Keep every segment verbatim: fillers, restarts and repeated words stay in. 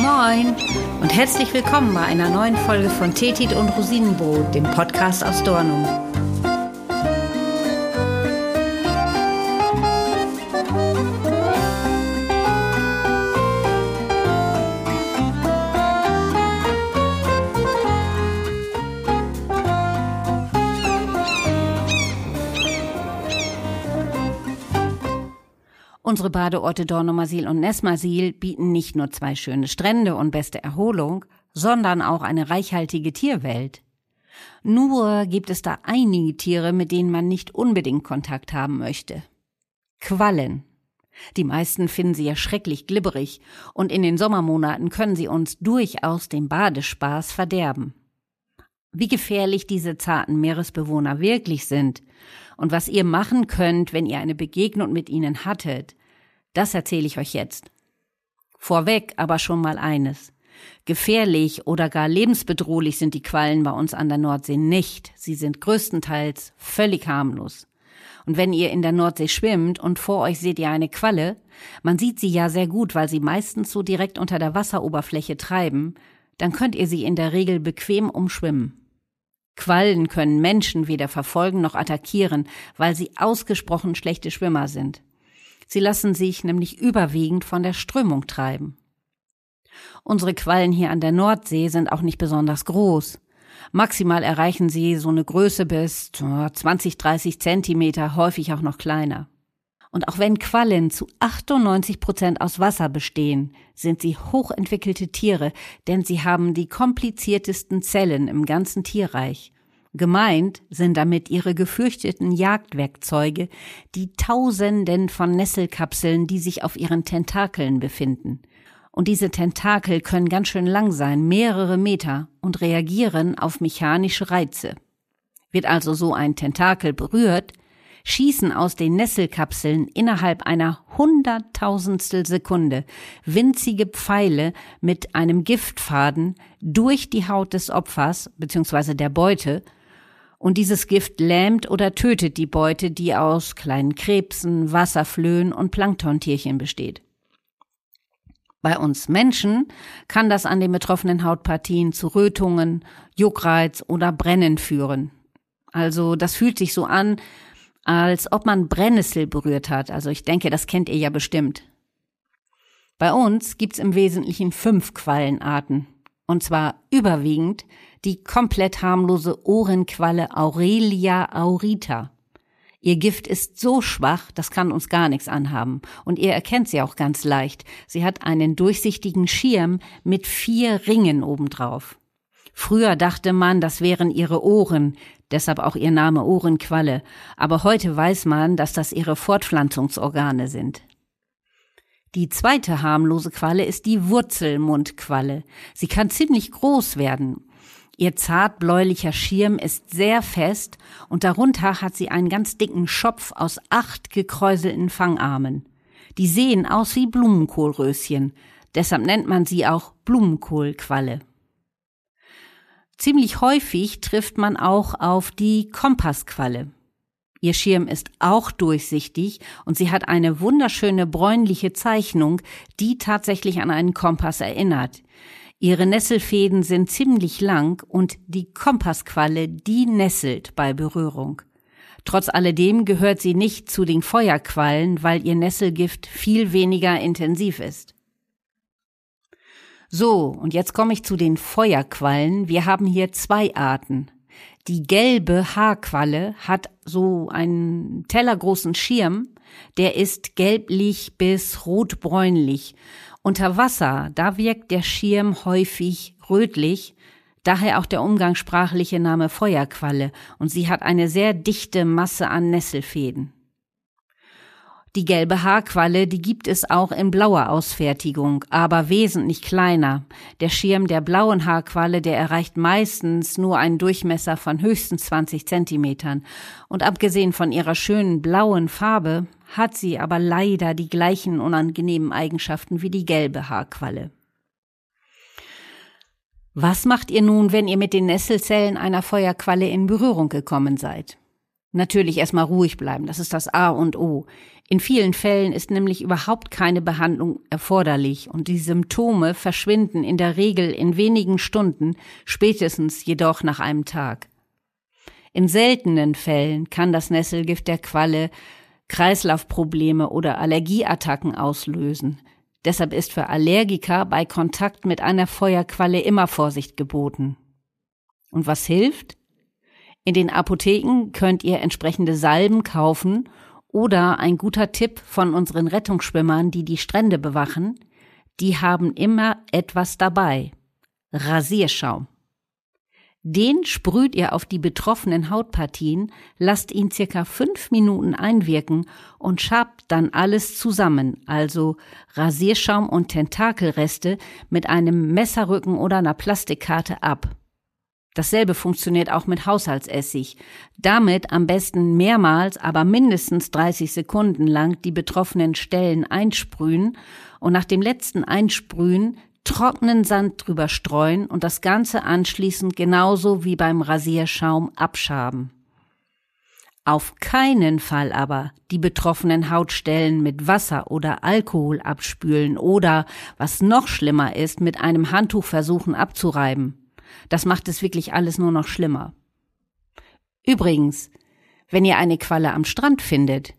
Moin und herzlich willkommen bei einer neuen Folge von Tetit und Rosinenbrot, dem Podcast aus Dornum. Unsere Badeorte Dornumersiel und Neßmersiel bieten nicht nur zwei schöne Strände und beste Erholung, sondern auch eine reichhaltige Tierwelt. Nur gibt es da einige Tiere, mit denen man nicht unbedingt Kontakt haben möchte. Quallen. Die meisten finden sie ja schrecklich glibberig und in den Sommermonaten können sie uns durchaus den Badespaß verderben. Wie gefährlich diese zarten Meeresbewohner wirklich sind und was ihr machen könnt, wenn ihr eine Begegnung mit ihnen hattet, das erzähle ich euch jetzt. Vorweg aber schon mal eines. Gefährlich oder gar lebensbedrohlich sind die Quallen bei uns an der Nordsee nicht. Sie sind größtenteils völlig harmlos. Und wenn ihr in der Nordsee schwimmt und vor euch seht ihr eine Qualle, man sieht sie ja sehr gut, weil sie meistens so direkt unter der Wasseroberfläche treiben, dann könnt ihr sie in der Regel bequem umschwimmen. Quallen können Menschen weder verfolgen noch attackieren, weil sie ausgesprochen schlechte Schwimmer sind. Sie lassen sich nämlich überwiegend von der Strömung treiben. Unsere Quallen hier an der Nordsee sind auch nicht besonders groß. Maximal erreichen sie so eine Größe bis zwanzig, dreißig Zentimeter, häufig auch noch kleiner. Und auch wenn Quallen zu achtundneunzig Prozent aus Wasser bestehen, sind sie hochentwickelte Tiere, denn sie haben die kompliziertesten Zellen im ganzen Tierreich. Gemeint sind damit ihre gefürchteten Jagdwerkzeuge, die Tausenden von Nesselkapseln, die sich auf ihren Tentakeln befinden. Und diese Tentakel können ganz schön lang sein, mehrere Meter, und reagieren auf mechanische Reize. Wird also so ein Tentakel berührt, schießen aus den Nesselkapseln innerhalb einer hunderttausendstel Sekunde winzige Pfeile mit einem Giftfaden durch die Haut des Opfers bzw. der Beute, und dieses Gift lähmt oder tötet die Beute, die aus kleinen Krebsen, Wasserflöhen und Planktontierchen besteht. Bei uns Menschen kann das an den betroffenen Hautpartien zu Rötungen, Juckreiz oder Brennen führen. Also das fühlt sich so an, als ob man Brennnessel berührt hat. Also ich denke, das kennt ihr ja bestimmt. Bei uns gibt's im Wesentlichen fünf Quallenarten. Und zwar überwiegend die komplett harmlose Ohrenqualle Aurelia aurita. Ihr Gift ist so schwach, das kann uns gar nichts anhaben. Und ihr erkennt sie auch ganz leicht. Sie hat einen durchsichtigen Schirm mit vier Ringen obendrauf. Früher dachte man, das wären ihre Ohren, deshalb auch ihr Name Ohrenqualle, aber heute weiß man, dass das ihre Fortpflanzungsorgane sind. Die zweite harmlose Qualle ist die Wurzelmundqualle. Sie kann ziemlich groß werden. Ihr zartbläulicher Schirm ist sehr fest und darunter hat sie einen ganz dicken Schopf aus acht gekräuselten Fangarmen. Die sehen aus wie Blumenkohlröschen, deshalb nennt man sie auch Blumenkohlqualle. Ziemlich häufig trifft man auch auf die Kompassqualle. Ihr Schirm ist auch durchsichtig und sie hat eine wunderschöne bräunliche Zeichnung, die tatsächlich an einen Kompass erinnert. Ihre Nesselfäden sind ziemlich lang und die Kompassqualle, die nesselt bei Berührung. Trotz alledem gehört sie nicht zu den Feuerquallen, weil ihr Nesselgift viel weniger intensiv ist. So, und jetzt komme ich zu den Feuerquallen. Wir haben hier zwei Arten. Die gelbe Haarqualle hat so einen tellergroßen Schirm, der ist gelblich bis rotbräunlich. Unter Wasser, da wirkt der Schirm häufig rötlich, daher auch der umgangssprachliche Name Feuerqualle, und sie hat eine sehr dichte Masse an Nesselfäden. Die gelbe Haarqualle, die gibt es auch in blauer Ausfertigung, aber wesentlich kleiner. Der Schirm der blauen Haarqualle, der erreicht meistens nur einen Durchmesser von höchstens zwanzig Zentimetern. Und abgesehen von ihrer schönen blauen Farbe hat sie aber leider die gleichen unangenehmen Eigenschaften wie die gelbe Haarqualle. Was macht ihr nun, wenn ihr mit den Nesselzellen einer Feuerqualle in Berührung gekommen seid? Natürlich erstmal ruhig bleiben, das ist das A und O. In vielen Fällen ist nämlich überhaupt keine Behandlung erforderlich und die Symptome verschwinden in der Regel in wenigen Stunden, spätestens jedoch nach einem Tag. In seltenen Fällen kann das Nesselgift der Qualle Kreislaufprobleme oder Allergieattacken auslösen. Deshalb ist für Allergiker bei Kontakt mit einer Feuerqualle immer Vorsicht geboten. Und was hilft? In den Apotheken könnt ihr entsprechende Salben kaufen oder ein guter Tipp von unseren Rettungsschwimmern, die die Strände bewachen, die haben immer etwas dabei. Rasierschaum. Den sprüht ihr auf die betroffenen Hautpartien, lasst ihn circa fünf Minuten einwirken und schabt dann alles zusammen, also Rasierschaum und Tentakelreste mit einem Messerrücken oder einer Plastikkarte ab. Dasselbe funktioniert auch mit Haushaltsessig. Damit am besten mehrmals, aber mindestens dreißig Sekunden lang die betroffenen Stellen einsprühen und nach dem letzten Einsprühen trockenen Sand drüber streuen und das Ganze anschließend genauso wie beim Rasierschaum abschaben. Auf keinen Fall aber die betroffenen Hautstellen mit Wasser oder Alkohol abspülen oder, was noch schlimmer ist, mit einem Handtuch versuchen abzureiben. Das macht es wirklich alles nur noch schlimmer. Übrigens, wenn ihr eine Qualle am Strand findet,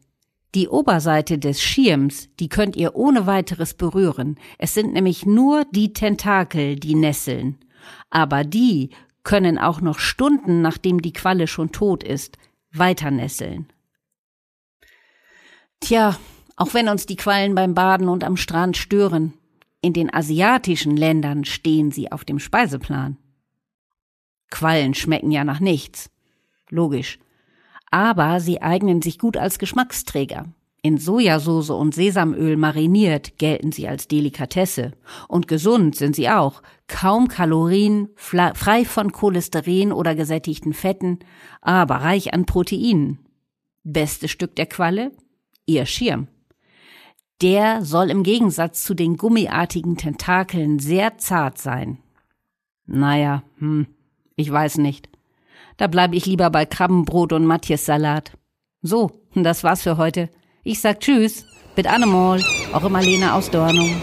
die Oberseite des Schirms, die könnt ihr ohne weiteres berühren. Es sind nämlich nur die Tentakel, die nesseln. Aber die können auch noch Stunden, nachdem die Qualle schon tot ist, weiter nesseln. Tja, auch wenn uns die Quallen beim Baden und am Strand stören, in den asiatischen Ländern stehen sie auf dem Speiseplan. Quallen schmecken ja nach nichts. Logisch. Aber sie eignen sich gut als Geschmacksträger. In Sojasauce und Sesamöl mariniert gelten sie als Delikatesse. Und gesund sind sie auch. Kaum Kalorien, frei von Cholesterin oder gesättigten Fetten, aber reich an Proteinen. Bestes Stück der Qualle? Ihr Schirm. Der soll im Gegensatz zu den gummiartigen Tentakeln sehr zart sein. Naja, hm, ich weiß nicht. Da bleibe ich lieber bei Krabbenbrot und Matjessalat. So, das war's für heute. Ich sag Tschüss, mit Annemol, eure Marlene aus Dornum.